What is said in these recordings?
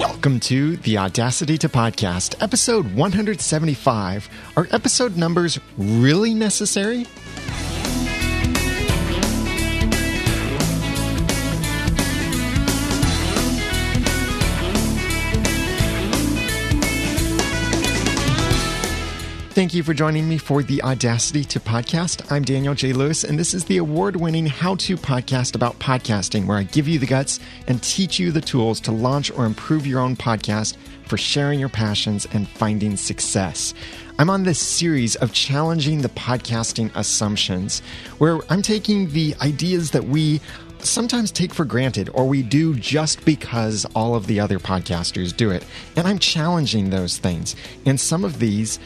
Welcome to The Audacity to Podcast, episode 175. Are episode numbers really necessary? Thank you for joining me for The Audacity to Podcast. I'm Daniel J. Lewis, and this is the award-winning how-to podcast about podcasting, where I give you the guts and teach you the tools to launch or improve your own podcast for sharing your passions and finding success. I'm on this series of challenging the podcasting assumptions, where I'm taking the ideas that we sometimes take for granted, or we do just because all of the other podcasters do it, and I'm challenging those things. And some of these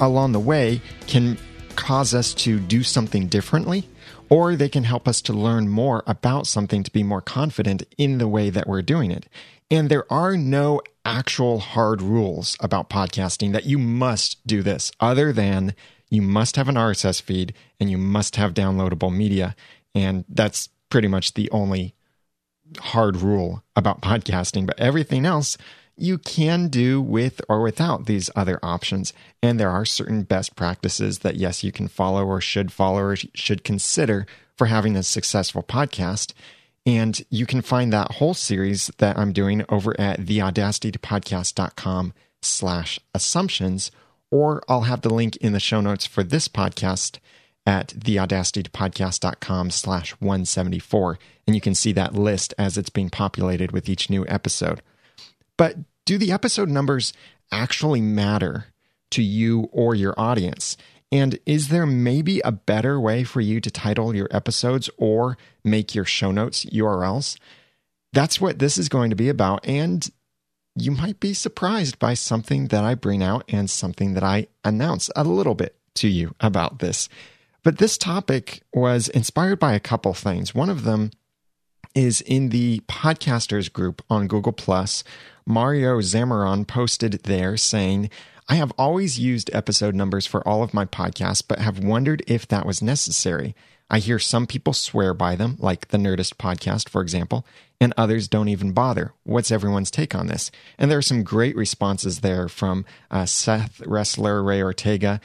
along the way can cause us to do something differently, or they can help us to learn more about something to be more confident in the way that we're doing it. And there are no actual hard rules about podcasting that you must do this, other than you must have an RSS feed and you must have downloadable media. And that's pretty much the only hard rule about podcasting, but everything else you can do with or without these other options. And there are certain best practices that, yes, you can follow or should consider for having a successful podcast. And you can find that whole series that I'm doing over at theaudacitytopodcast.com/assumptions, or I'll have the link in the show notes for this podcast at theaudacitytopodcast.com/174. And you can see that list as it's being populated with each new episode. But do the episode numbers actually matter to you or your audience? And is there maybe a better way for you to title your episodes or make your show notes URLs? That's what this is going to be about. And you might be surprised by something that I bring out and something that I announce a little bit to you about this. But this topic was inspired by a couple things. One of them is in the podcasters group on Google+. Mario Zamoran posted there saying, "I have always used episode numbers for all of my podcasts, but have wondered if that was necessary. I hear some people swear by them, like the Nerdist podcast, for example, and others don't even bother. What's everyone's take on this?" And there are some great responses there from Seth Wrestler, Ray Ortega.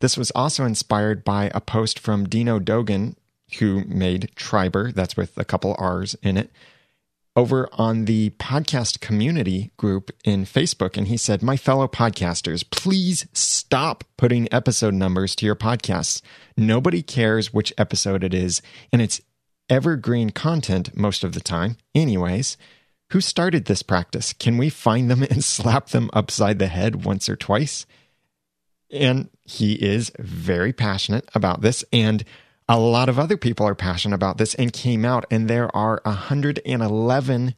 This was also inspired by a post from Dino Dogan, who made Triber, that's with a couple R's in it, over on the podcast community group in Facebook. And he said, "My fellow podcasters, please stop putting episode numbers to your podcasts. Nobody cares which episode it is, and it's evergreen content most of the time. Anyways, who started this practice? Can we find them and slap them upside the head once or twice?" And he is very passionate about this, and a lot of other people are passionate about this and came out, and there are 111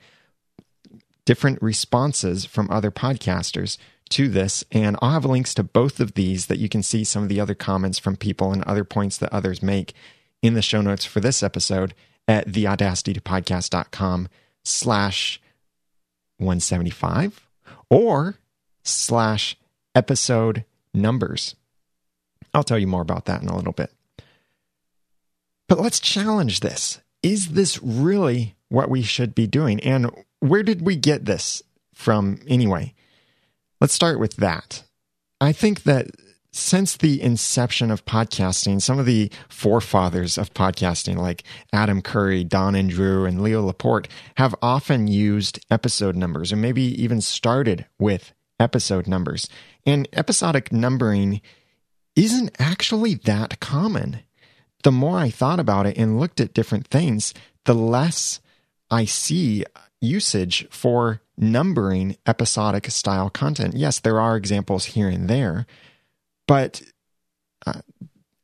different responses from other podcasters to this. And I'll have links to both of these that you can see some of the other comments from people and other points that others make in the show notes for this episode at theaudacitytopodcast.com/175 or /episode numbers. I'll tell you more about that in a little bit. But let's challenge this. Is this really what we should be doing? And where did we get this from anyway? Let's start with that. I think that since the inception of podcasting, some of the forefathers of podcasting, like Adam Curry, Don Andrew, and Leo Laporte, have often used episode numbers, or maybe even started with episode numbers. And episodic numbering isn't actually that common. The more I thought about it and looked at different things, the less I see usage for numbering episodic style content. Yes, there are examples here and there, but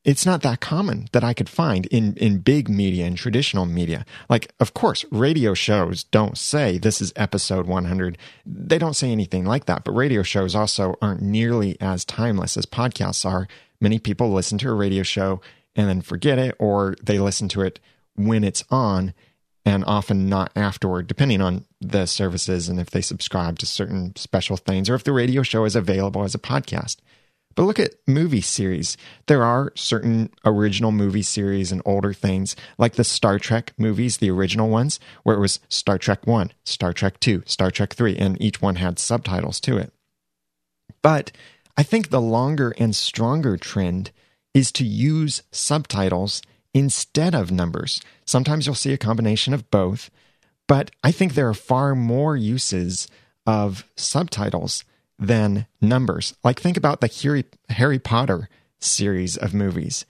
it's not that common that I could find in big media and traditional media. Like, of course, radio shows don't say this is episode 100. They don't say anything like that, but radio shows also aren't nearly as timeless as podcasts are. Many people listen to a radio show and then forget it, or they listen to it when it's on and often not afterward, depending on the services and if they subscribe to certain special things or if the radio show is available as a podcast. But look at movie series. There are certain original movie series and older things, like the Star Trek movies, the original ones, where it was Star Trek 1, Star Trek 2, Star Trek 3, and each one had subtitles to it. But I think the longer and stronger trend is to use subtitles instead of numbers. Sometimes you'll see a combination of both, but I think there are far more uses of subtitles than numbers. Like, think about the Harry Potter series of movies.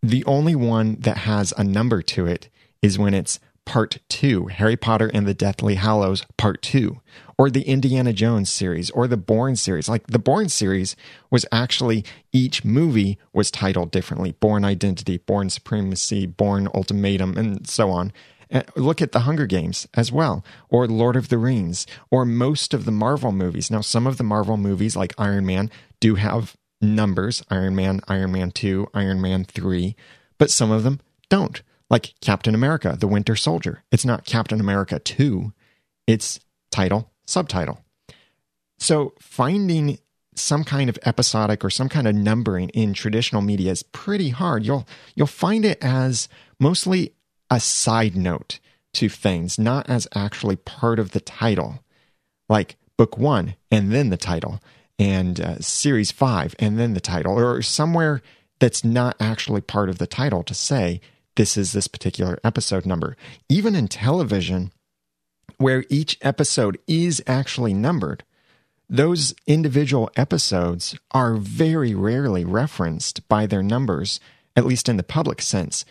The only one that has a number to it is when it's Part 2, Harry Potter and the Deathly Hallows Part 2, or the Indiana Jones series, or the Bourne series. Like, the Bourne series was actually, each movie was titled differently. Bourne Identity, Bourne Supremacy, Bourne Ultimatum, and so on. Look at The Hunger Games as well, or Lord of the Rings, or most of the Marvel movies. Now, some of the Marvel movies, like Iron Man, do have numbers, Iron Man, Iron Man 2, Iron Man 3, but some of them don't. Like Captain America, The Winter Soldier. It's not Captain America 2, it's title, subtitle. So finding some kind of episodic or some kind of numbering in traditional media is pretty hard. You'll find it as mostly a side note to things, not as actually part of the title, like book 1 and then the title, and series 5 and then the title, or somewhere that's not actually part of the title to say this is this particular episode number. Even in television, where each episode is actually numbered, those individual episodes are very rarely referenced by their numbers, at least in the public sense,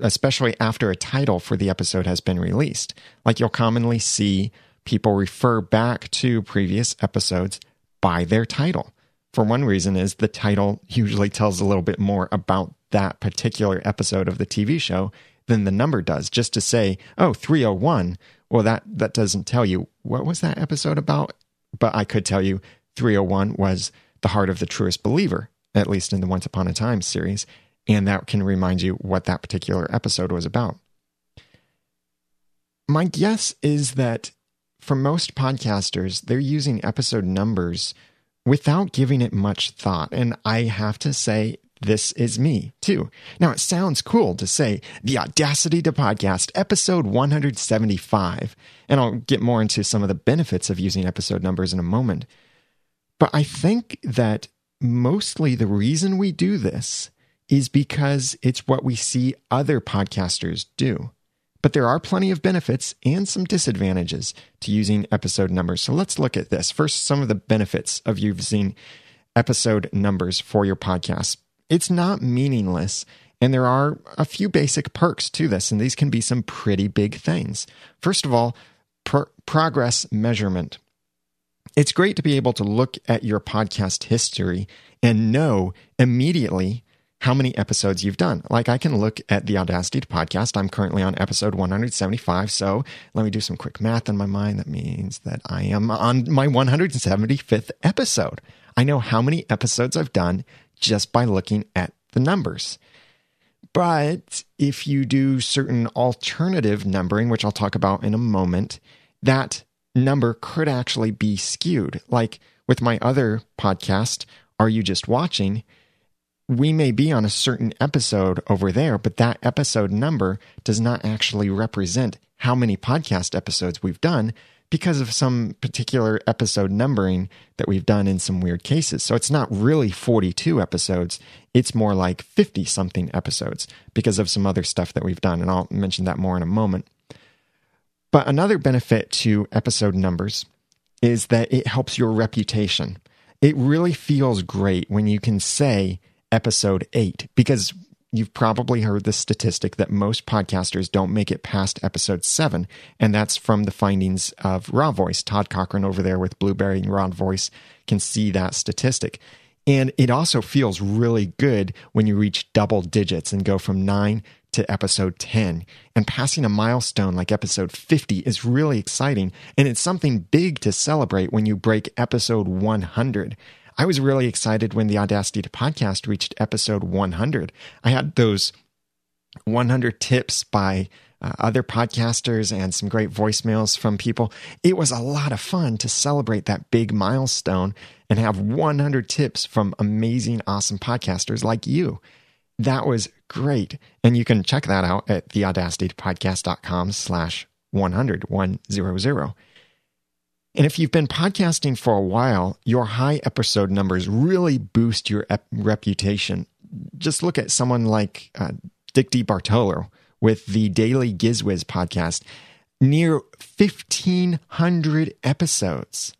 especially after a title for the episode has been released. Like, you'll commonly see people refer back to previous episodes by their title. For one reason is the title usually tells a little bit more about that particular episode of the TV show than the number does. Just to say, oh, 301, well, that doesn't tell you what was that episode about. But I could tell you 301 was The Heart of the Truest Believer, at least in the Once Upon a Time series. And that can remind you what that particular episode was about. My guess is that for most podcasters, they're using episode numbers without giving it much thought. And I have to say, this is me too. Now, it sounds cool to say the audacity to podcast episode 175. And I'll get more into some of the benefits of using episode numbers in a moment. But I think that mostly the reason we do this is because it's what we see other podcasters do. But there are plenty of benefits and some disadvantages to using episode numbers. So let's look at this. First, some of the benefits of using episode numbers for your podcast. It's not meaningless, and there are a few basic perks to this, and these can be some pretty big things. First of all, progress measurement. It's great to be able to look at your podcast history and know immediately how many episodes you've done. Like, I can look at the Audacity to Podcast. I'm currently on episode 175, so let me do some quick math in my mind. That means that I am on my 175th episode. I know how many episodes I've done just by looking at the numbers. But if you do certain alternative numbering, which I'll talk about in a moment, that number could actually be skewed. Like with my other podcast, Are You Just Watching?, we may be on a certain episode over there, but that episode number does not actually represent how many podcast episodes we've done because of some particular episode numbering that we've done in some weird cases. So it's not really 42 episodes. It's more like 50-something episodes because of some other stuff that we've done, and I'll mention that more in a moment. But another benefit to episode numbers is that it helps your reputation. It really feels great when you can say episode 8, because you've probably heard the statistic that most podcasters don't make it past episode 7, and that's from the findings of Raw Voice. Todd Cochrane over there with Blueberry and Raw Voice can see that statistic. And it also feels really good when you reach double digits and go from 9 to episode 10. And passing a milestone like episode 50 is really exciting, and it's something big to celebrate when you break episode 100. I was really excited when the Audacity to Podcast reached episode 100. I had those 100 tips by other podcasters and some great voicemails from people. It was a lot of fun to celebrate that big milestone and have 100 tips from amazing, awesome podcasters like you. That was great. And you can check that out at theaudacitypodcast.com/100. And if you've been podcasting for a while, your high episode numbers really boost your reputation. Just look at someone like Dick D. Bartolo with the Daily Gizwiz podcast, near 1,500 episodes.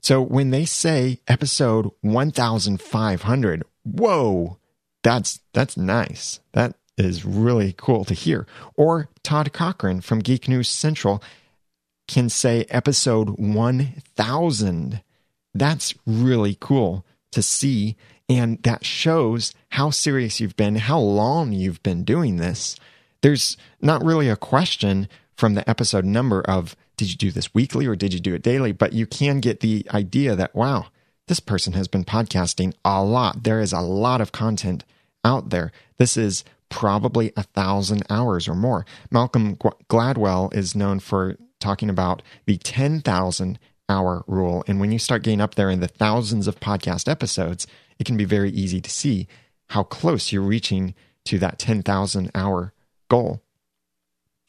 So when they say episode 1,500, whoa, that's nice. That is really cool to hear. Or Todd Cochrane from Geek News Central can say episode 1,000. That's really cool to see. And that shows how serious you've been, how long you've been doing this. There's not really a question from the episode number of, did you do this weekly or did you do it daily? But you can get the idea that, wow, this person has been podcasting a lot. There is a lot of content out there. This is probably 1,000 hours or more. Malcolm Gladwell is known for talking about the 10,000 hour rule. And when you start getting up there in the thousands of podcast episodes, it can be very easy to see how close you're reaching to that 10,000 hour goal.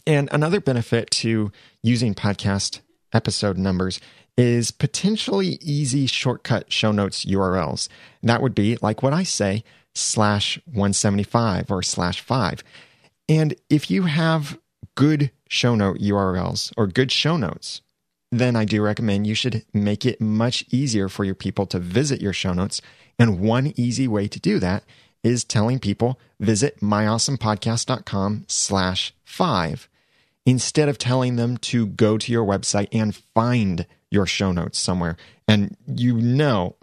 And another benefit to using podcast episode numbers is potentially easy shortcut show notes URLs. And that would be like what I say, /175 or /5. And if you have good show note URLs or good show notes, then I do recommend you should make it much easier for your people to visit your show notes. And one easy way to do that is telling people, visit myawesomepodcast.com/5, instead of telling them to go to your website and find your show notes somewhere. And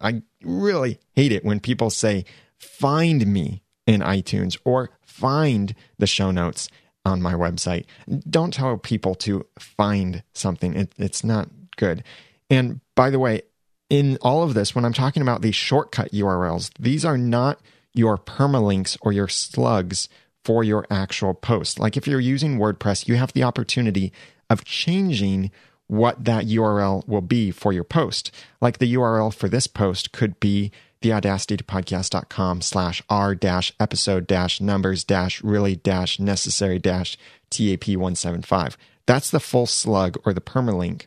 I really hate it when people say, find me in iTunes or find the show notes on my website. Don't tell people to find something. It's not good. And by the way, in all of this, when I'm talking about these shortcut URLs, these are not your permalinks or your slugs for your actual post. Like if you're using WordPress, you have the opportunity of changing what that URL will be for your post. Like the URL for this post could be theaudacitypodcast.com/r-episode-numbers-really-necessary-TAP175. That's the full slug or the permalink.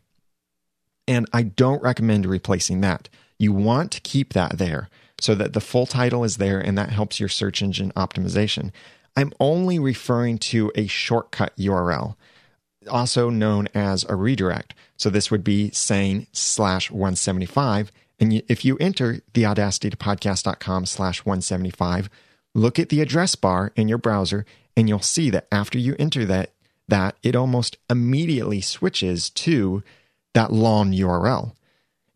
And I don't recommend replacing that. You want to keep that there so that the full title is there, and that helps your search engine optimization. I'm only referring to a shortcut URL, also known as a redirect. So this would be saying /175. And if you enter theaudacitypodcast.com/175, look at the address bar in your browser, and you'll see that after you enter that it almost immediately switches to that long URL.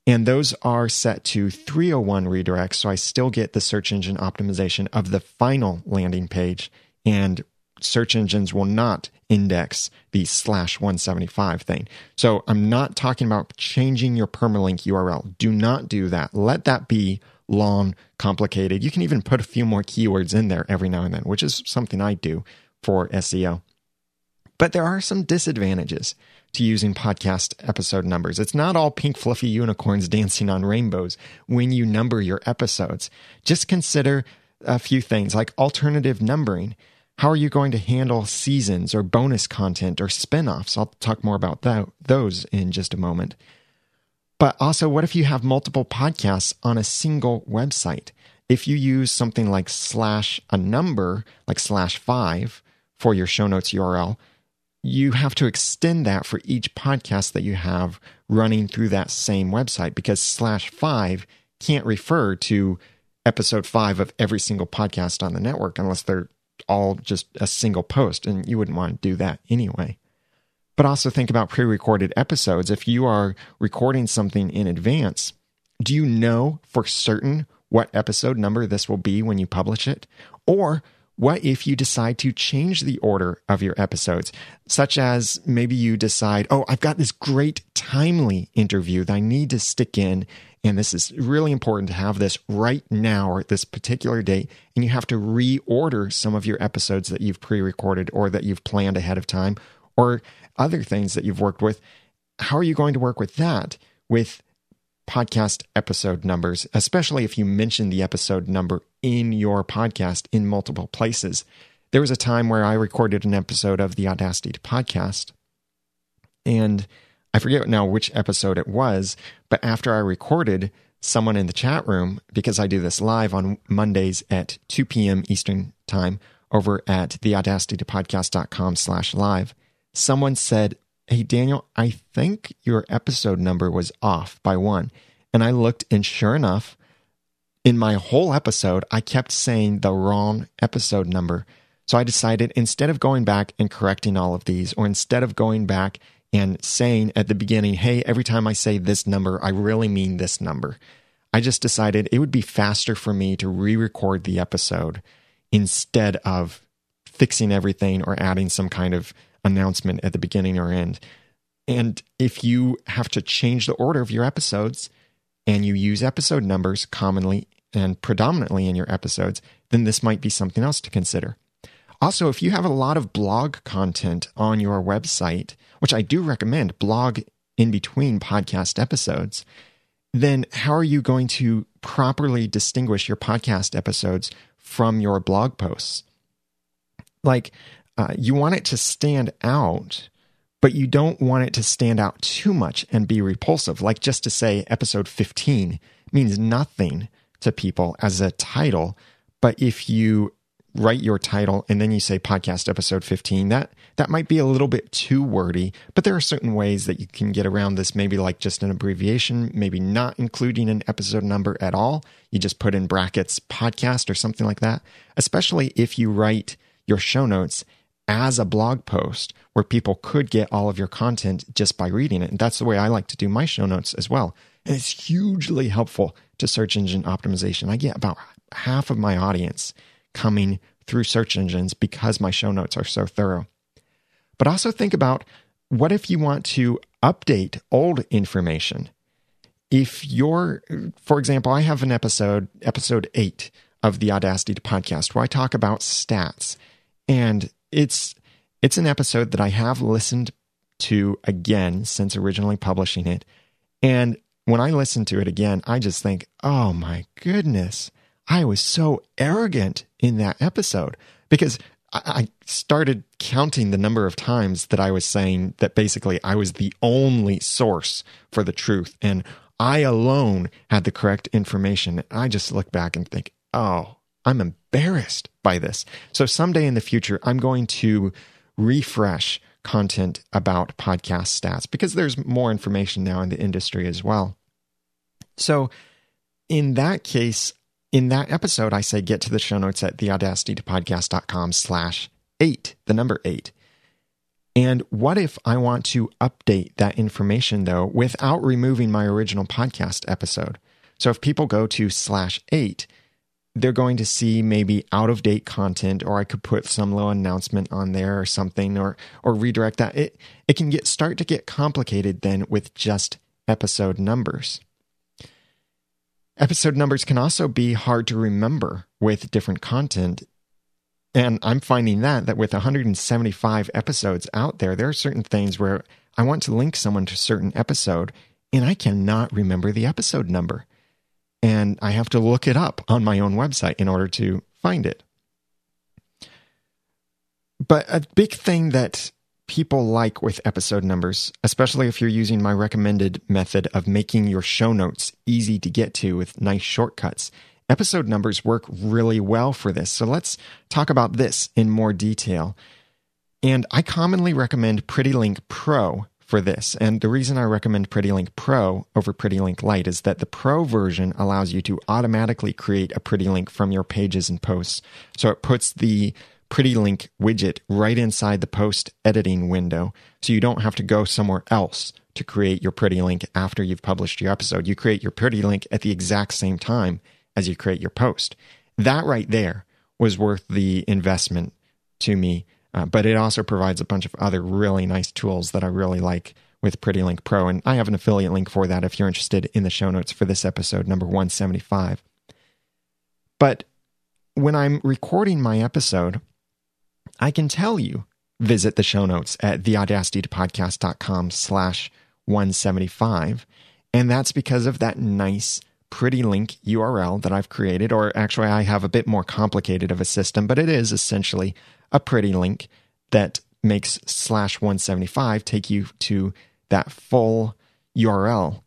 And those are set to 301 redirects, so I still get the search engine optimization of the final landing page, and search engines will not index the /175 thing. So I'm not talking about changing your permalink URL. Do not do that. Let that be long, complicated. You can even put a few more keywords in there every now and then, which is something I do for SEO. But there are some disadvantages to using podcast episode numbers. It's not all pink fluffy unicorns dancing on rainbows when you number your episodes. Just consider a few things like alternative numbering. How are you going to handle seasons or bonus content or spinoffs? I'll talk more about those in just a moment. But also, what if you have multiple podcasts on a single website? If you use something like /a number, like /5 for your show notes URL, you have to extend that for each podcast that you have running through that same website, because /5 can't refer to episode 5 of every single podcast on the network unless they're all just a single post, and you wouldn't want to do that anyway. But also think about pre-recorded episodes. If you are recording something in advance, do you know for certain what episode number this will be when you publish it? Or what if you decide to change the order of your episodes, such as maybe you decide, oh, I've got this great timely interview that I need to stick in, and this is really important to have this right now or at this particular date, and you have to reorder some of your episodes that you've pre-recorded or that you've planned ahead of time or other things that you've worked with. How are you going to work with that with podcast episode numbers, especially if you mention the episode number in your podcast in multiple places. There was a time where I recorded an episode of the Audacity to Podcast, and I forget now which episode it was, but after I recorded, someone in the chat room, because I do this live on Mondays at 2 p.m. Eastern Time over at theaudacitytopodcast.com/live, someone said, "Hey, Daniel, I think your episode number was off by one." And I looked, and sure enough, in my whole episode, I kept saying the wrong episode number. So I decided, instead of going back and correcting all of these, or instead of going back and saying at the beginning, "Hey, every time I say this number, I really mean this number," I just decided it would be faster for me to re-record the episode instead of fixing everything or adding some kind of announcement at the beginning or end. And if you have to change the order of your episodes and you use episode numbers commonly and predominantly in your episodes, then this might be something else to consider. Also, if you have a lot of blog content on your website, which I do recommend, blog in between podcast episodes, then how are you going to properly distinguish your podcast episodes from your blog posts? Like, you want it to stand out, but you don't want it to stand out too much and be repulsive. Like, just to say episode 15 means nothing to people as a title, but if you write your title and then you say podcast episode 15, that might be a little bit too wordy, but there are certain ways that you can get around this, maybe like just an abbreviation, maybe not including an episode number at all. You just put in brackets podcast or something like that, especially if you write your show notes as a blog post where people could get all of your content just by reading it. And that's the way I like to do my show notes as well. And it's hugely helpful to search engine optimization. I get about half of my audience coming through search engines because my show notes are so thorough. But also think about, what if you want to update old information? If you're, for example, I have an episode 8 of the Audacity to Podcast, where I talk about stats. And it's an episode that I have listened to again since originally publishing it. And when I listen to it again, I just think, oh my goodness, I was so arrogant in that episode, because I started counting the number of times that I was saying that basically I was the only source for the truth and I alone had the correct information. I just look back and think, oh, I'm embarrassed by this. So someday in the future, I'm going to refresh content about podcast stats because there's more information now in the industry as well. So in that case, in that episode, I say get to the show notes at theaudacitytopodcast.com/8, the number 8. And what if I want to update that information, though, without removing my original podcast episode? So if people go to /8, they're going to see maybe out-of-date content, or I could put some little announcement on there or something, or redirect that. It can start to get complicated then with just episode numbers. Episode numbers can also be hard to remember with different content. And I'm finding that with 175 episodes out there, there are certain things where I want to link someone to a certain episode, and I cannot remember the episode number. And I have to look it up on my own website in order to find it. But a big thing that people like with episode numbers, especially if you're using my recommended method of making your show notes easy to get to with nice shortcuts, episode numbers work really well for this. So let's talk about this in more detail. And I commonly recommend Pretty Link Pro for this. And the reason I recommend Pretty Link Pro over Pretty Link Lite is that the Pro version allows you to automatically create a Pretty Link from your pages and posts. So it puts the Pretty Link widget right inside the post editing window, so you don't have to go somewhere else to create your Pretty Link after you've published your episode. You create your Pretty Link at the exact same time as you create your post. That right there was worth the investment to me, but it also provides a bunch of other really nice tools that I really like with Pretty Link Pro, and I have an affiliate link for that if you're interested in the show notes for this episode, number 175. But when I'm recording my episode, I can tell you, visit the show notes at theaudacitytopodcast.com/175. And that's because of that nice Pretty Link URL that I've created, or actually I have a bit more complicated of a system, but it is essentially a Pretty Link that makes /175 take you to that full URL.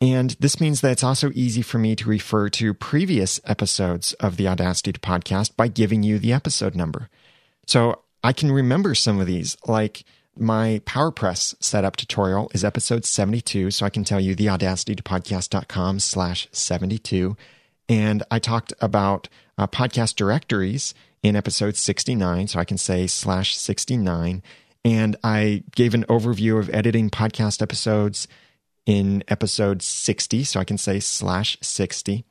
And this means that it's also easy for me to refer to previous episodes of the Audacity to Podcast by giving you the episode number. So I can remember some of these, like my PowerPress setup tutorial is episode 72, so I can tell you theaudacitytopodcast.com /72. And I talked about podcast directories in episode 69, so I can say /69. And I gave an overview of editing podcast episodes in episode 60, so I can say /60.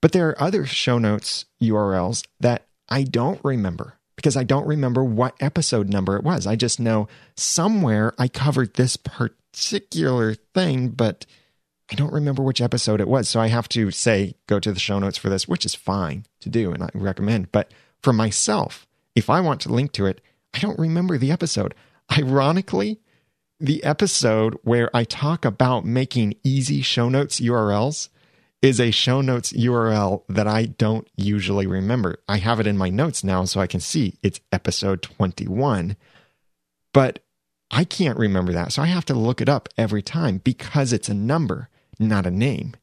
But there are other show notes URLs that I don't remember, because I don't remember what episode number it was. I just know somewhere I covered this particular thing, but I don't remember which episode it was. So I have to say, go to the show notes for this, which is fine to do and I recommend. But for myself, if I want to link to it, I don't remember the episode. Ironically, the episode where I talk about making easy show notes URLs is a show notes URL that I don't usually remember. I have it in my notes now so I can see it's episode 21, but I can't remember that. So I have to look it up every time because it's a number, not a name.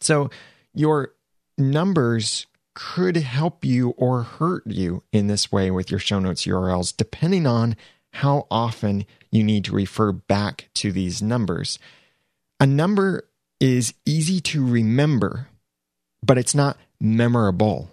So your numbers could help you or hurt you in this way with your show notes URLs, depending on how often you need to refer back to these numbers. A number is easy to remember, but it's not memorable.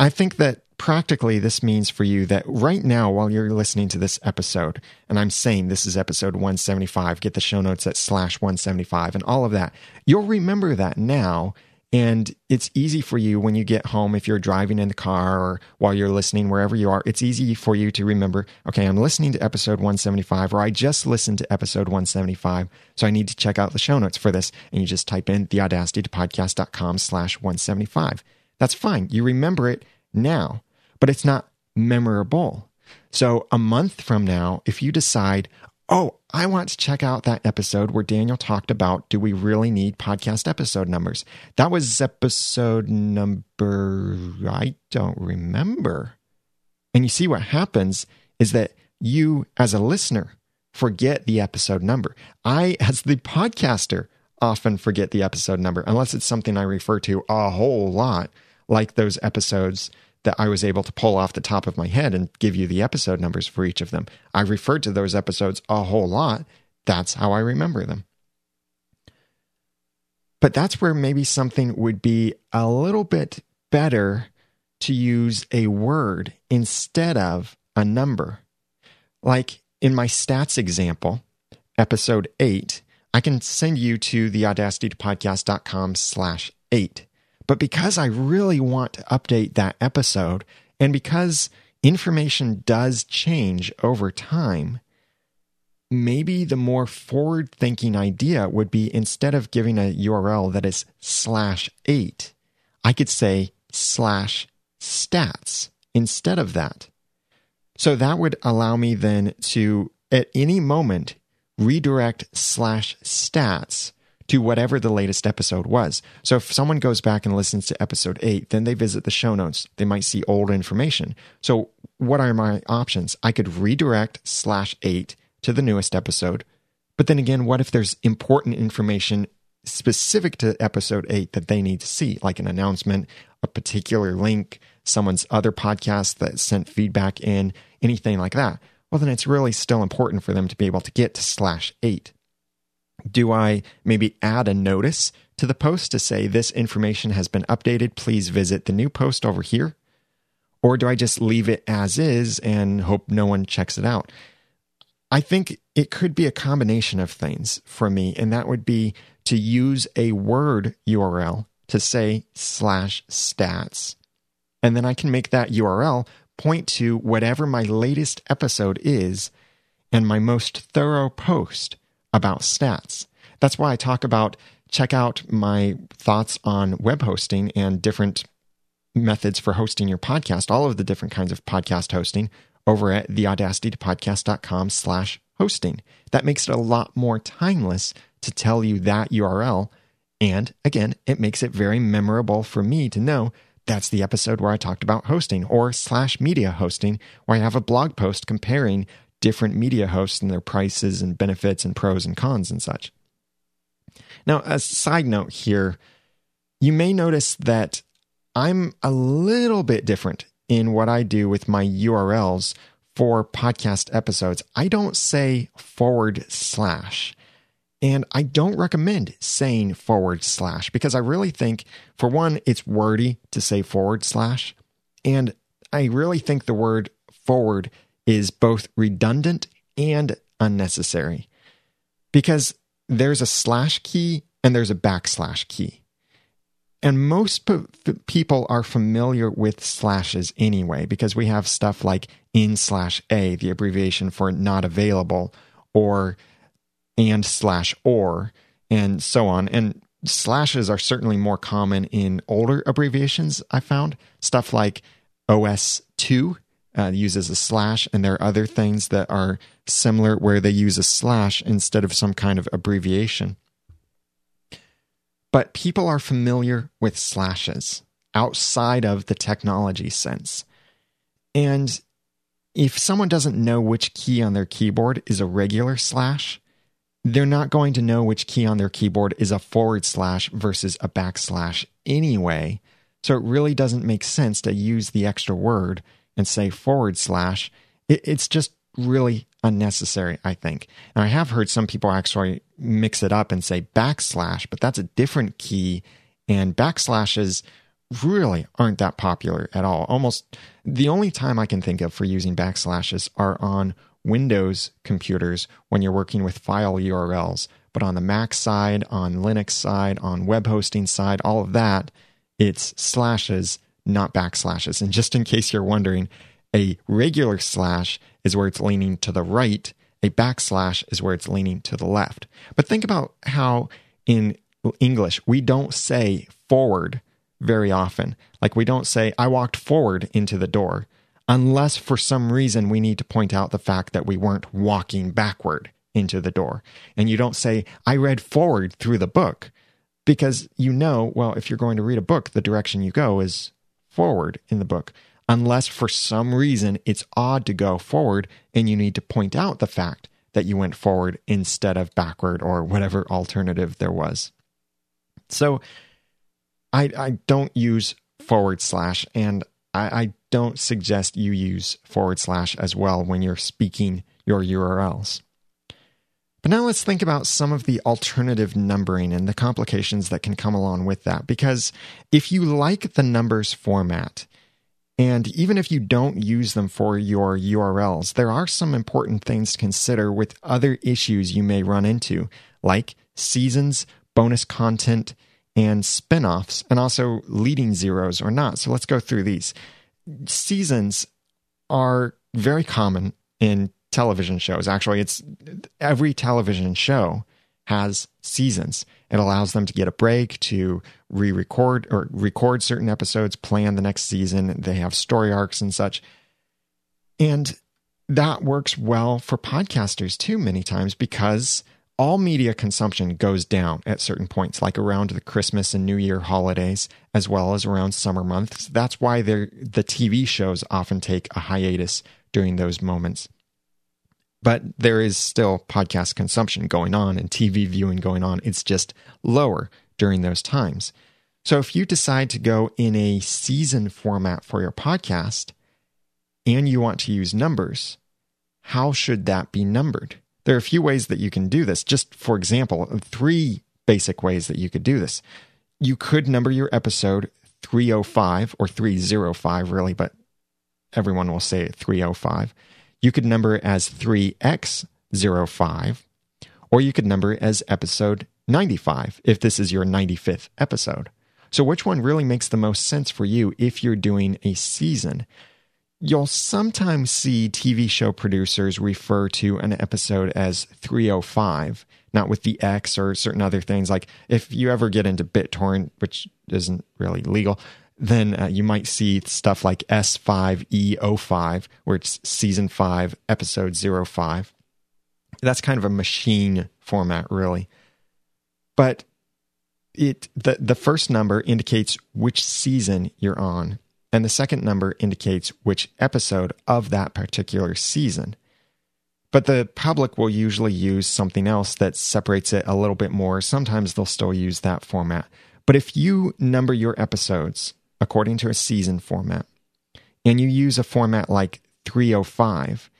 I think that practically this means for you that right now, while you're listening to this episode, and I'm saying this is episode 175, get the show notes at /175 and all of that, you'll remember that now. And it's easy for you when you get home, if you're driving in the car or while you're listening, wherever you are, it's easy for you to remember, okay, I'm listening to episode 175, or I just listened to episode 175, so I need to check out the show notes for this. And you just type in theaudacitytopodcast.com /175. That's fine. You remember it now, but it's not memorable. So a month from now, if you decide, oh, I want to check out that episode where Daniel talked about, do we really need podcast episode numbers? That was episode number, I don't remember. And you see what happens is that you as a listener forget the episode number. I as the podcaster often forget the episode number unless it's something I refer to a whole lot, like those episodes that I was able to pull off the top of my head and give you the episode numbers for each of them. I referred to those episodes a whole lot. That's how I remember them. But that's where maybe something would be a little bit better to use a word instead of a number. Like in my stats example, episode 8, I can send you to theaudacitytopodcast.com /8. But because I really want to update that episode, and because information does change over time, maybe the more forward-thinking idea would be, instead of giving a URL that is /8, I could say /stats instead of that. So that would allow me then to, at any moment, redirect /stats to whatever the latest episode was. So if someone goes back and listens to episode 8, then they visit the show notes. They might see old information. So what are my options? I could redirect /8 to the newest episode. But then again, what if there's important information specific to episode 8 that they need to see, like an announcement, a particular link, someone's other podcast that sent feedback in, anything like that? Well, then it's really still important for them to be able to get to /8. Do I maybe add a notice to the post to say this information has been updated? Please visit the new post over here. Or do I just leave it as is and hope no one checks it out? I think it could be a combination of things for me, and that would be to use a word URL to say /stats. And then I can make that URL point to whatever my latest episode is and my most thorough post about stats. That's why I talk about, check out my thoughts on web hosting and different methods for hosting your podcast, all of the different kinds of podcast hosting, over at theaudacitytopodcast.com slash hosting. That makes it a lot more timeless to tell you that URL. And again, it makes it very memorable for me to know that's the episode where I talked about hosting or slash media hosting, where I have a blog post comparing different media hosts and their prices and benefits and pros and cons and such. Now, a side note here, you may notice that I'm a little bit different in what I do with my URLs for podcast episodes. I don't say / and I don't recommend saying / because I really think, for one, it's wordy to say / and I really think the word forward is both redundant and unnecessary, because there's a / key and there's a / key. And most people are familiar with / anyway, because we have stuff like in /a, the abbreviation for not available, or and /or, and so on. And / are certainly more common in older abbreviations, I found. Stuff like OS2 uses a / and there are other things that are similar where they use a / instead of some kind of abbreviation. But people are familiar with / outside of the technology sense. And if someone doesn't know which key on their keyboard is a regular / they're not going to know which key on their keyboard is a / versus a / anyway. So it really doesn't make sense to use the extra word and say /. It's just really unnecessary, I think. And I have heard some people actually mix it up and say /, but that's a different key, and backslashes really aren't that popular at all. Almost the only time I can think of for using backslashes are on Windows computers when you're working with file URLs, but on the Mac side, on Linux side, on web hosting side, all of that, it's /, not backslashes. And just in case you're wondering, a regular / is where it's leaning to the right. A / is where it's leaning to the left. But think about how in English, we don't say forward very often. Like we don't say, I walked forward into the door, unless for some reason we need to point out the fact that we weren't walking backward into the door. And you don't say, I read forward through the book, because you know, well, if you're going to read a book, the direction you go is forward in the book. Unless for some reason it's odd to go forward and you need to point out the fact that you went forward instead of backward or whatever alternative there was. So I don't use / and I don't suggest you use / as well when you're speaking your URLs. But now let's think about some of the alternative numbering and the complications that can come along with that. Because if you like the numbers format, and even if you don't use them for your URLs, there are some important things to consider with other issues you may run into, like seasons, bonus content, and spin-offs, and also leading zeros or not. So let's go through these. Seasons are very common in television shows. Actually, it's every television show has seasons. It allows them to get a break, to re-record or record certain episodes, plan the next season. They have story arcs and such. And that works well for podcasters too many times, because all media consumption goes down at certain points, like around the Christmas and New Year holidays, as well as around summer months. That's why the TV shows often take a hiatus during those moments. But there is still podcast consumption going on and TV viewing going on. It's just lower during those times. So if you decide to go in a season format for your podcast and you want to use numbers, how should that be numbered? There are a few ways that you can do this. Just for example, 3 basic ways that you could do this. You could number your episode 305 or 305 really, but everyone will say it 305. You could number it as 3x05, or you could number it as episode 95, if this is your 95th episode. So which one really makes the most sense for you if you're doing a season? You'll sometimes see TV show producers refer to an episode as 305, not with the X or certain other things. Like if you ever get into BitTorrent, which isn't really legal, then you might see stuff like S5E05, where it's season 5, episode 05. that's kind of a machine format, really. But the first number indicates which season you're on, and the second number indicates which episode of that particular season. But the public will usually use something else that separates it a little bit more. Sometimes they'll still use that format. But if you number your episodes according to a season format, and you use a format like 305,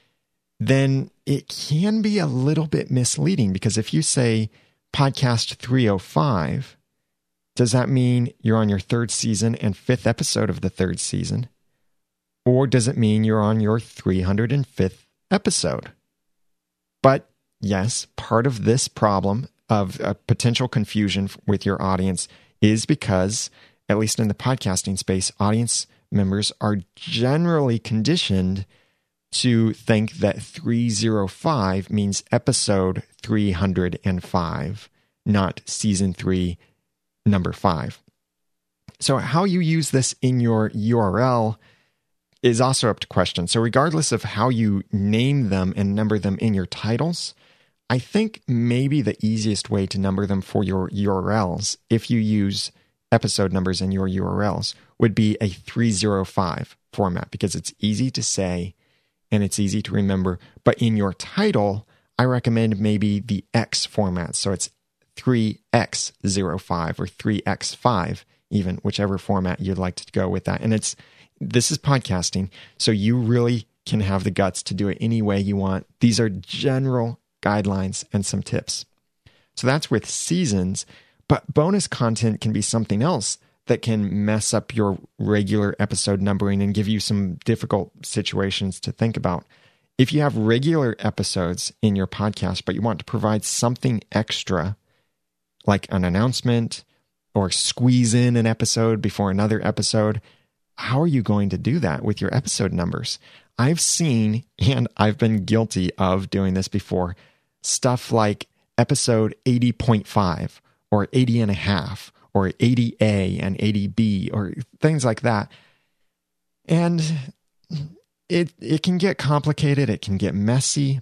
then it can be a little bit misleading, because if you say podcast 305, does that mean you're on your third season and fifth episode of the third season? Or does it mean you're on your 305th episode? But yes, part of this problem of a potential confusion with your audience is because, at least in the podcasting space, audience members are generally conditioned to think that 305 means episode 305, not season 3, number 5. So how you use this in your URL is also up to question. So regardless of how you name them and number them in your titles, I think maybe the easiest way to number them for your URLs, if you use episode numbers in your URLs, would be a 305 format, because it's easy to say and it's easy to remember. But in your title, I recommend maybe the X format. So it's 3X05 or 3X5, even, whichever format you'd like to go with that. And this is podcasting, so you really can have the guts to do it any way you want. These are general guidelines and some tips. So that's with seasons, but bonus content can be something else that can mess up your regular episode numbering and give you some difficult situations to think about. If you have regular episodes in your podcast, but you want to provide something extra, like an announcement or squeeze in an episode before another episode, how are you going to do that with your episode numbers? I've seen, and I've been guilty of doing this before, stuff like episode 80.5 or 80 and a half or 80A and 80B or things like that. And it can get complicated. It can get messy,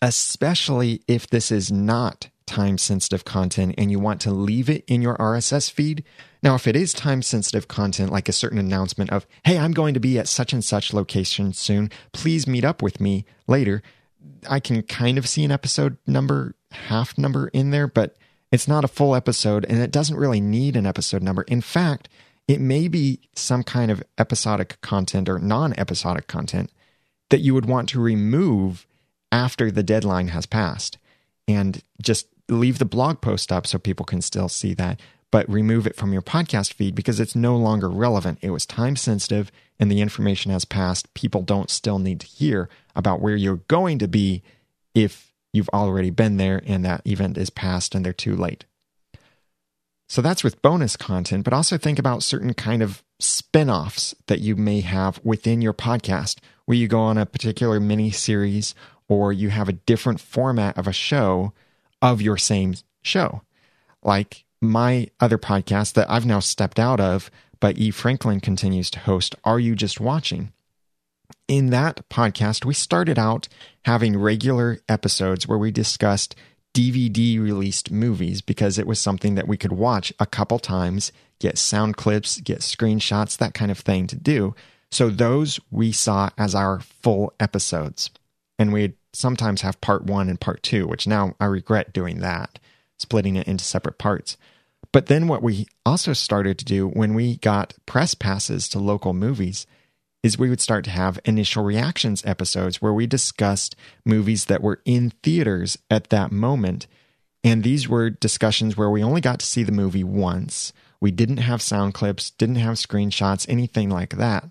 especially if this is not time-sensitive content and you want to leave it in your RSS feed. Now, if it is time-sensitive content, like a certain announcement of, hey, I'm going to be at such and such location soon, please meet up with me later, I can kind of see an episode number, half number in there, but it's not a full episode and it doesn't really need an episode number. In fact, it may be some kind of episodic content or non-episodic content that you would want to remove after the deadline has passed, and just leave the blog post up so people can still see that, but remove it from your podcast feed because it's no longer relevant. It was time sensitive and the information has passed. People don't still need to hear about where you're going to be if you've already been there and that event is past and they're too late. So that's with bonus content, but also think about certain kind of spin-offs that you may have within your podcast, where you go on a particular mini-series or you have a different format of a show of your same show. Like my other podcast that I've now stepped out of, but Eve Franklin continues to host, Are You Just Watching? In that podcast, we started out having regular episodes where we discussed DVD-released movies because it was something that we could watch a couple times, get sound clips, get screenshots, that kind of thing to do. So those we saw as our full episodes. And we'd sometimes have part one and part two, which now I regret doing that, splitting it into separate parts. But then what we also started to do when we got press passes to local movies is we would start to have initial reactions episodes where we discussed movies that were in theaters at that moment. And these were discussions where we only got to see the movie once. We didn't have sound clips, didn't have screenshots, anything like that.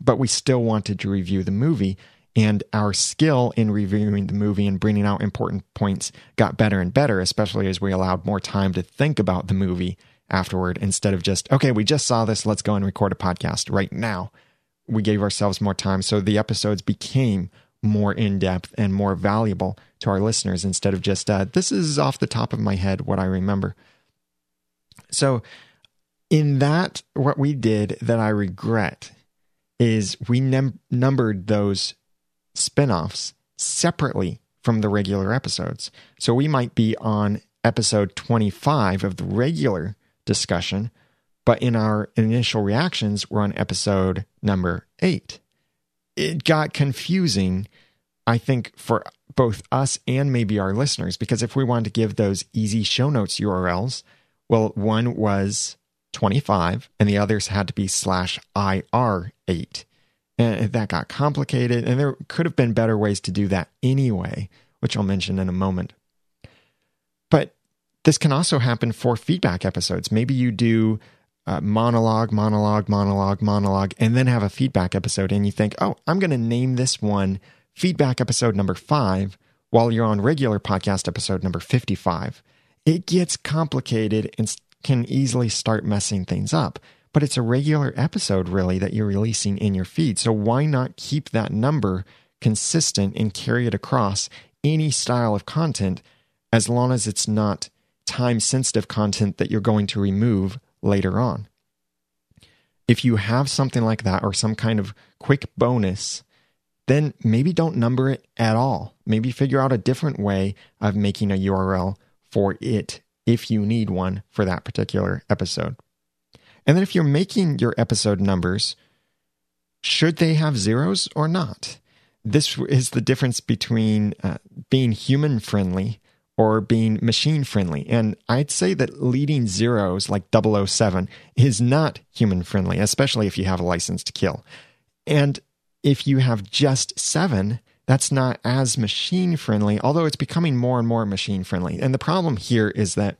But we still wanted to review the movie. And our skill in reviewing the movie and bringing out important points got better and better, especially as we allowed more time to think about the movie afterward instead of just, okay, we just saw this, let's go and record a podcast right now. We gave ourselves more time, so the episodes became more in-depth and more valuable to our listeners instead of just, this is off the top of my head what I remember. So in that, what we did that I regret is we numbered those spinoffs separately from the regular episodes. So we might be on episode 25 of the regular discussion, but in our initial reactions, we're on episode number 8. It got confusing, I think, for both us and maybe our listeners, because if we wanted to give those easy show notes URLs, well, one was 25 and the others had to be /IR8. And that got complicated, and there could have been better ways to do that anyway, which I'll mention in a moment. But this can also happen for feedback episodes. Maybe you do monologue, and then have a feedback episode, and you think, oh, I'm going to name this one feedback episode number 5 while you're on regular podcast episode number 55. It gets complicated and can easily start messing things up. But it's a regular episode, really, that you're releasing in your feed. So why not keep that number consistent and carry it across any style of content, as long as it's not time-sensitive content that you're going to remove later on? If you have something like that or some kind of quick bonus, then maybe don't number it at all. Maybe figure out a different way of making a URL for it if you need one for that particular episode. And then if you're making your episode numbers, should they have zeros or not? This is the difference between being human-friendly or being machine-friendly. And I'd say that leading zeros, like 007, is not human-friendly, especially if you have a license to kill. And if you have just 7, that's not as machine-friendly, although it's becoming more and more machine-friendly. And the problem here is that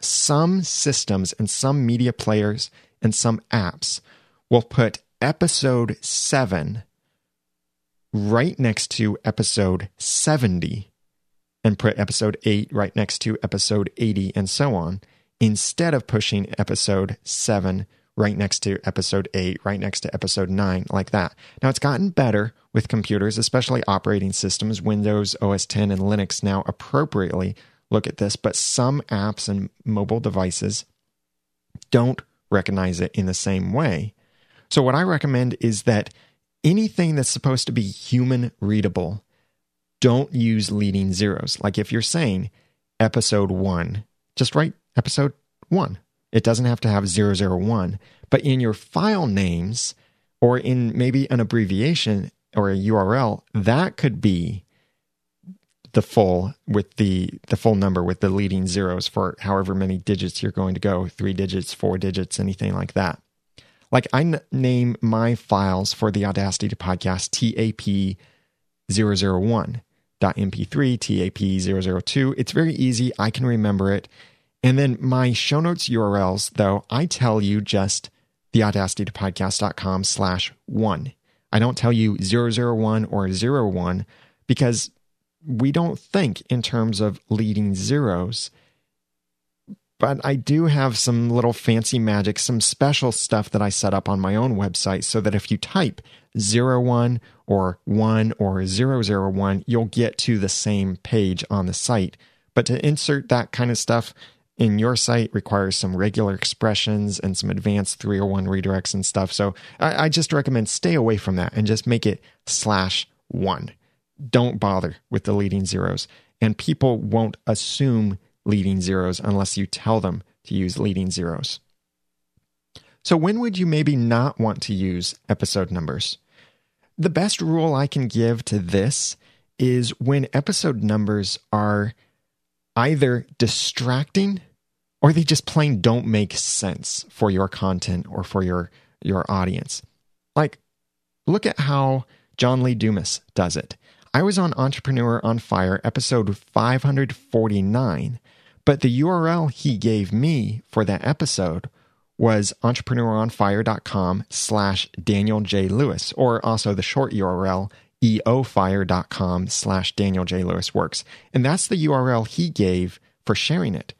some systems and some media players and some apps will put episode 7 right next to episode 70 and put episode 8 right next to episode 80 and so on, instead of pushing episode 7 right next to episode 8, right next to episode 9, like that. Now, it's gotten better with computers, especially operating systems. Windows, OS X, and Linux now appropriately look at this, but some apps and mobile devices don't recognize it in the same way. So what I recommend is that anything that's supposed to be human readable, don't use leading zeros. Like if you're saying episode 1, just write episode 1. It doesn't have to have 001, but in your file names or in maybe an abbreviation or a URL, that could be the full with the full number with the leading zeros for however many digits you're going to go, 3 digits, 4 digits, anything like that. Like I name my files for the Audacity to Podcast TAP001.mp3, TAP002. It's very easy. I can remember it. And then my show notes URLs, though, I tell you just theaudacitytopodcast.com/1. I don't tell you 001 or 01 because we don't think in terms of leading zeros, but I do have some little fancy magic, some special stuff that I set up on my own website so that if you type 01 or 1 or 001, you'll get to the same page on the site. But to insert that kind of stuff in your site requires some regular expressions and some advanced 301 redirects and stuff. So I just recommend stay away from that and just make it /1. Don't bother with the leading zeros, and people won't assume leading zeros unless you tell them to use leading zeros. So when would you maybe not want to use episode numbers? The best rule I can give to this is when episode numbers are either distracting or they just plain don't make sense for your content or for your audience. Like, look at how John Lee Dumas does it. I was on Entrepreneur on Fire, episode 549, but the URL he gave me for that episode was entrepreneuronfire.com/DanielJLewis, or also the short URL, eofire.com/DanielJLewisWorks. And that's the URL he gave for sharing it.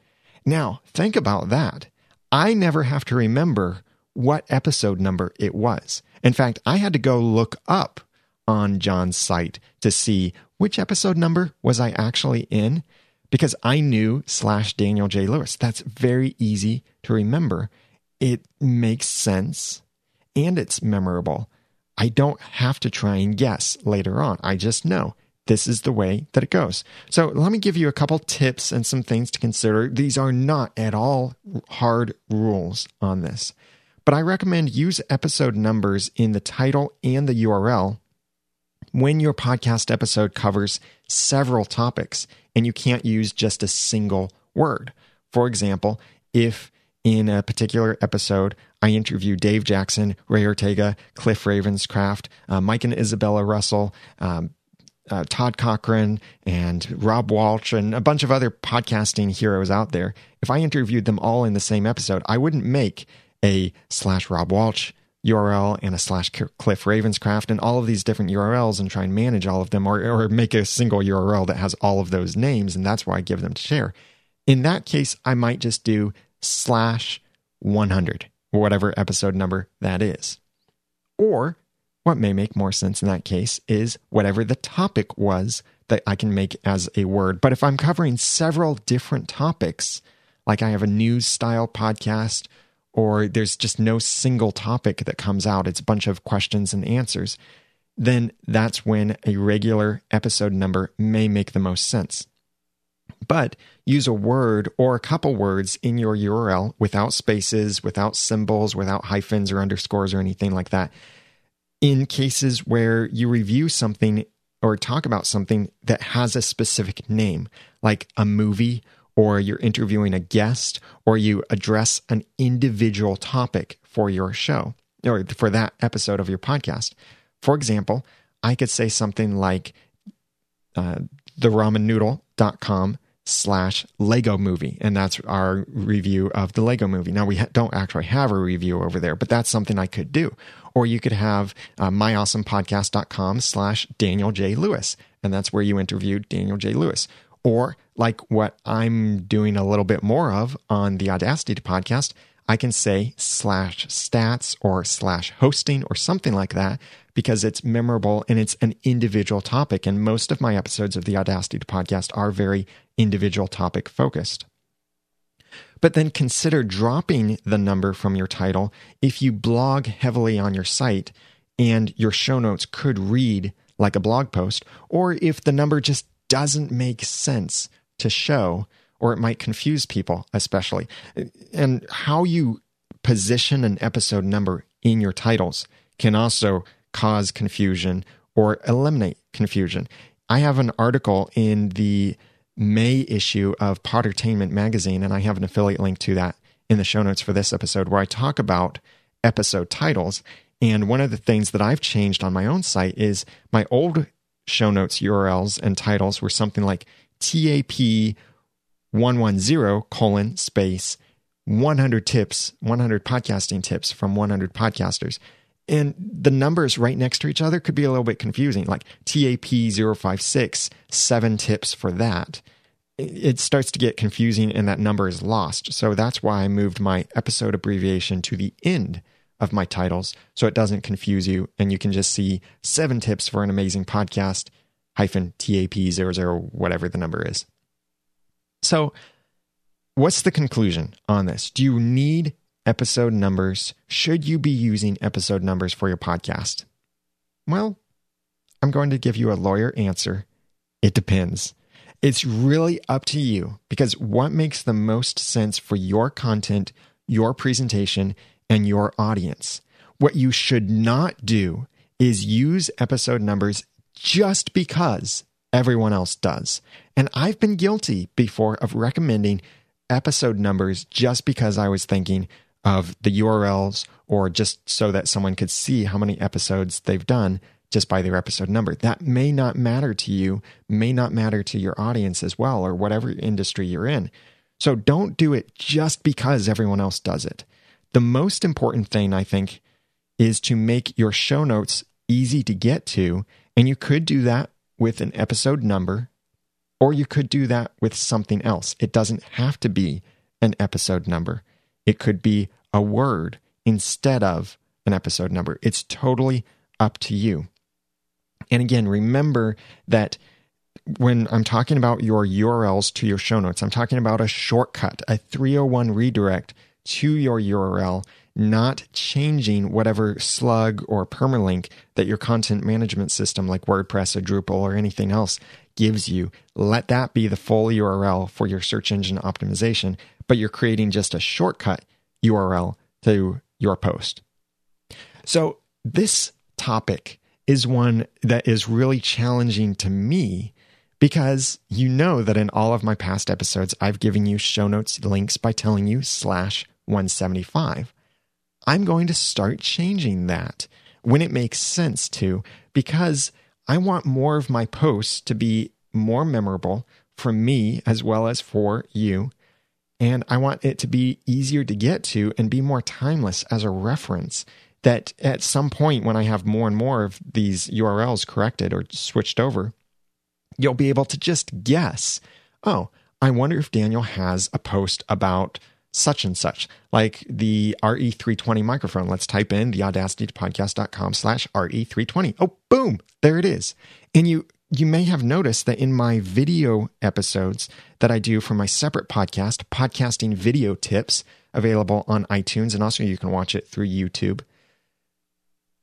Now, think about that. I never have to remember what episode number it was. In fact, I had to go look up on John's site to see which episode number was I actually in, because I knew /Daniel J. Lewis. That's very easy to remember. It makes sense and it's memorable. I don't have to try and guess later on. I just know this is the way that it goes. So let me give you a couple tips and some things to consider. These are not at all hard rules on this, but I recommend use episode numbers in the title and the URL when your podcast episode covers several topics and you can't use just a single word. For example, if in a particular episode, I interview Dave Jackson, Ray Ortega, Cliff Ravenscraft, Mike and Isabella Russell, Todd Cochrane, and Rob Walsh, and a bunch of other podcasting heroes out there. If I interviewed them all in the same episode, I wouldn't make a /Rob Walsh URL and a /Cliff Ravenscraft and all of these different URLs and try and manage all of them, or make a single URL that has all of those names, and that's why I give them to share. In that case, I might just do /100, or whatever episode number that is. Or what may make more sense in that case is whatever the topic was that I can make as a word. But if I'm covering several different topics, like I have a news style podcast, or there's just no single topic that comes out, it's a bunch of questions and answers, then that's when a regular episode number may make the most sense. But use a word or a couple words in your URL without spaces, without symbols, without hyphens or underscores or anything like that, in cases where you review something or talk about something that has a specific name, like a movie, or you're interviewing a guest, or you address an individual topic for your show or for that episode of your podcast. For example, I could say something like theramennoodle.com/Lego movie. And that's our review of the Lego movie. Now we don't actually have a review over there, but that's something I could do. Or you could have myawesomepodcast.com/Daniel J. Lewis. And that's where you interviewed Daniel J. Lewis. Or like what I'm doing a little bit more of on the Audacity podcast, I can say /stats or /hosting or something like that, because it's memorable and it's an individual topic. And most of my episodes of the Audacity podcast are very individual topic focused. But then consider dropping the number from your title if you blog heavily on your site and your show notes could read like a blog post, or if the number just doesn't make sense to show, or it might confuse people especially. And how you position an episode number in your titles can also cause confusion or eliminate confusion. I have an article in the May issue of Pottertainment Magazine, and I have an affiliate link to that in the show notes for this episode, where I talk about episode titles. And one of the things that I've changed on my own site is my old show notes URLs and titles were something like TAP 110:100 tips, 100 podcasting tips from 100 podcasters. And the numbers right next to each other could be a little bit confusing, like TAP 056, 7 tips for that. It starts to get confusing and that number is lost. So that's why I moved my episode abbreviation to the end of my titles, so it doesn't confuse you and you can just see 7 tips for an amazing podcast -TAP 00, whatever the number is. So what's the conclusion on this? Do you need episode numbers? Should you be using episode numbers for your podcast? Well, I'm going to give you a lawyer answer. It depends. It's really up to you, because what makes the most sense for your content, your presentation, and your audience. What you should not do is use episode numbers just because everyone else does. And I've been guilty before of recommending episode numbers just because I was thinking of the URLs, or just so that someone could see how many episodes they've done just by their episode number. That may not matter to you, may not matter to your audience as well, or whatever industry you're in. So don't do it just because everyone else does it. The most important thing, I think, is to make your show notes easy to get to, and you could do that with an episode number, or you could do that with something else. It doesn't have to be an episode number. It could be a word instead of an episode number. It's totally up to you. And again, remember that when I'm talking about your URLs to your show notes, I'm talking about a shortcut, a 301 redirect to your URL not changing whatever slug or permalink that your content management system like WordPress or Drupal or anything else gives you. Let that be the full URL for your search engine optimization, but you're creating just a shortcut URL to your post. So this topic is one that is really challenging to me because you know that in all of my past episodes, I've given you show notes links by telling you /175. I'm going to start changing that when it makes sense to, because I want more of my posts to be more memorable for me as well as for you. And I want it to be easier to get to and be more timeless as a reference, that at some point when I have more and more of these URLs corrected or switched over, you'll be able to just guess, oh, I wonder if Daniel has a post about such and such, like the RE320 microphone. Let's type in theaudacitytopodcast.com/RE320. Oh, boom, there it is. And you may have noticed that in my video episodes that I do for my separate podcast, Podcasting Video Tips, available on iTunes, and also you can watch it through YouTube.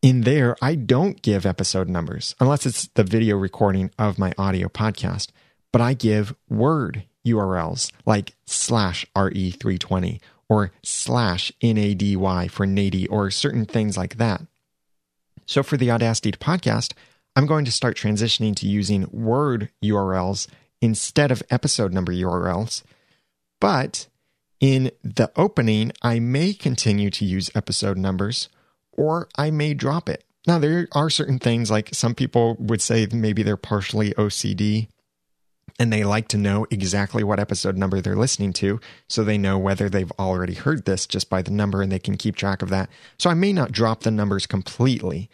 In there, I don't give episode numbers, unless it's the video recording of my audio podcast, but I give word URLs like /RE320 or /NADY for NADY or certain things like that. So for the Audacity podcast, I'm going to start transitioning to using word URLs instead of episode number URLs. But in the opening, I may continue to use episode numbers, or I may drop it. Now, there are certain things, like some people would say maybe they're partially OCD and they like to know exactly what episode number they're listening to, so they know whether they've already heard this just by the number and they can keep track of that. So I may not drop the numbers completely,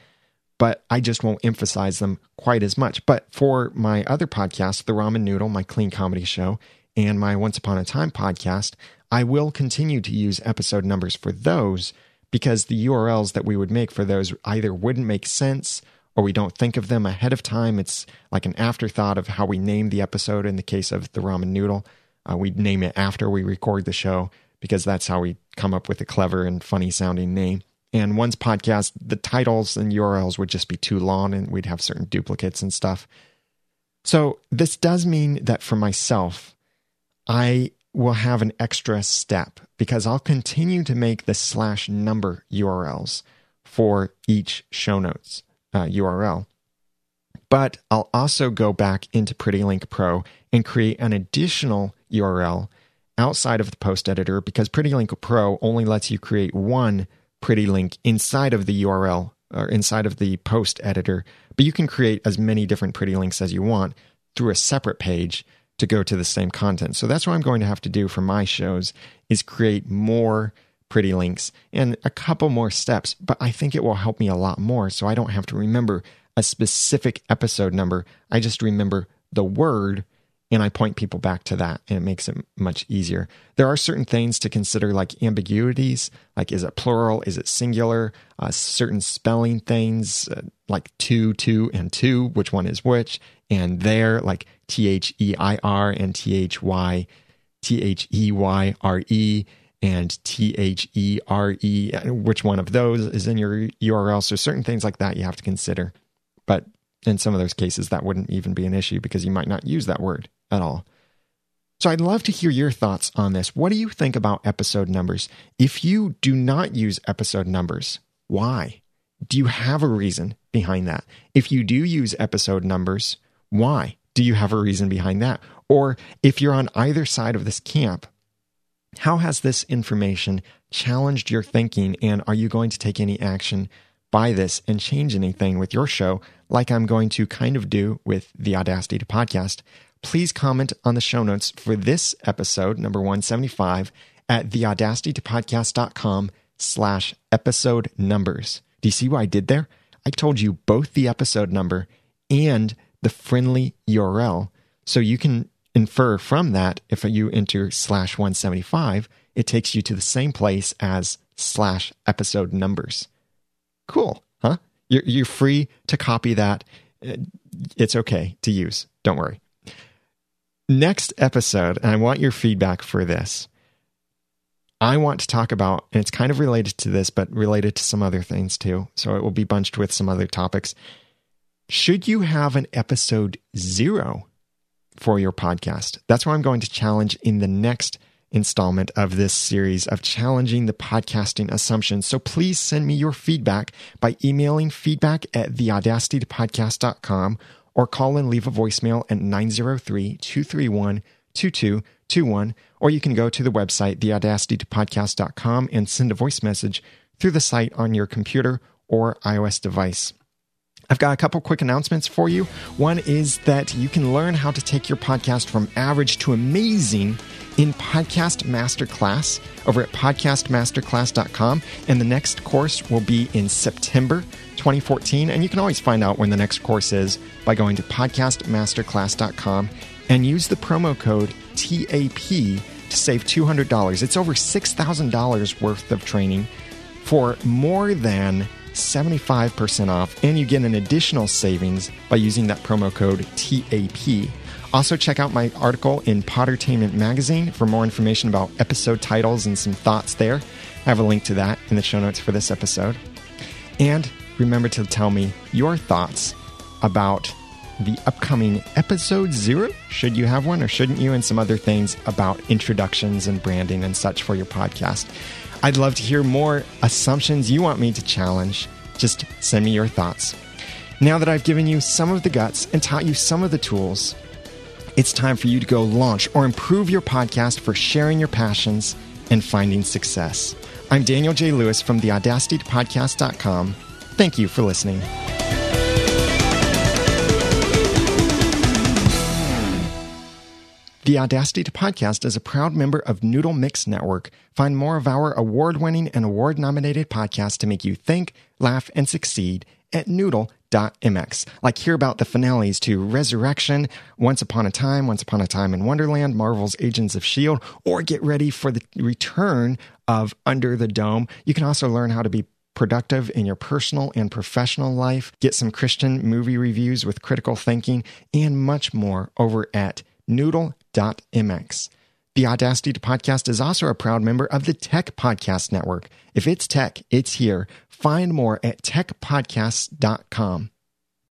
but I just won't emphasize them quite as much. But for my other podcast, The Ramen Noodle, my clean comedy show, and my Once Upon a Time podcast, I will continue to use episode numbers for those, because the URLs that we would make for those either wouldn't make sense or we don't think of them ahead of time. It's like an afterthought of how we name the episode. In the case of The Ramen Noodle, we'd name it after we record the show, because that's how we come up with a clever and funny sounding name. And one's podcast, the titles and URLs would just be too long and we'd have certain duplicates and stuff. So this does mean that for myself, I will have an extra step, because I'll continue to make the /number URLs for each show notes URL. But I'll also go back into Pretty Link Pro and create an additional URL outside of the post editor, because Pretty Link Pro only lets you create one Pretty Link inside of the URL or inside of the post editor, but you can create as many different Pretty Links as you want through a separate page to go to the same content. So that's what I'm going to have to do for my shows, is create more Pretty Links and a couple more steps, but I think it will help me a lot more, so I don't have to remember a specific episode number. I just remember the word and I point people back to that, and it makes it much easier. There are certain things to consider, like ambiguities, like is it plural, is it singular, certain spelling things, like two, and two, which one is which, and there, like THEIR and THY, THEYRE, and THERE, which one of those is in your URL. So certain things like that you have to consider. But in some of those cases, that wouldn't even be an issue, because you might not use that word at all. So I'd love to hear your thoughts on this. What do you think about episode numbers? If you do not use episode numbers, why? Do you have a reason behind that? If you do use episode numbers, why? Do you have a reason behind that? Or if you're on either side of this camp, how has this information challenged your thinking, and are you going to take any action by this and change anything with your show, like I'm going to kind of do with the Audacity to Podcast? Please comment on the show notes for this episode, number 175, at theaudacitytopodcast.com /episode numbers. Do you see what I did there? I told you both the episode number and the friendly URL, so you can infer from that if you enter /175, it takes you to the same place as /episode numbers. Cool, huh? You're free to copy that. It's okay to use. Don't worry. Next episode, and I want your feedback for this. I want to talk about, and it's kind of related to this, but related to some other things too, so it will be bunched with some other topics. Should you have an episode 0 for your podcast? That's what I'm going to challenge in the next installment of this series of challenging the podcasting assumptions. So please send me your feedback by emailing feedback@theaudacitytopodcast.com or call and leave a voicemail at 903-231-2221, or you can go to the website theaudacitytopodcast.com and send a voice message through the site on your computer or iOS device. I've got a couple quick announcements for you. One is that you can learn how to take your podcast from average to amazing in Podcast Masterclass over at podcastmasterclass.com. And the next course will be in September 2014. And you can always find out when the next course is by going to podcastmasterclass.com and use the promo code TAP to save $200. It's over $6,000 worth of training for more than 75% off, and you get an additional savings by using that promo code TAP. Also, check out my article in Pottertainment Magazine for more information about episode titles and some thoughts there. I have a link to that in the show notes for this episode. And remember to tell me your thoughts about the upcoming episode 0, should you have one or shouldn't you, and some other things about introductions and branding and such for your podcast. I'd love to hear more assumptions you want me to challenge. Just send me your thoughts. Now that I've given you some of the guts and taught you some of the tools, it's time for you to go launch or improve your podcast for sharing your passions and finding success. I'm Daniel J. Lewis from theaudacitytopodcast.com. Thank you for listening. The Audacity to Podcast is a proud member of Noodle Mix Network. Find more of our award-winning and award-nominated podcasts to make you think, laugh, and succeed at noodle.mx. Like, hear about the finales to Resurrection, Once Upon a Time in Wonderland, Marvel's Agents of S.H.I.E.L.D., or get ready for the return of Under the Dome. You can also learn how to be productive in your personal and professional life, get some Christian movie reviews with critical thinking, and much more over at noodle.mx. The Audacity to Podcast is also a proud member of the Tech Podcast Network. If it's tech, it's here. Find more at techpodcasts.com.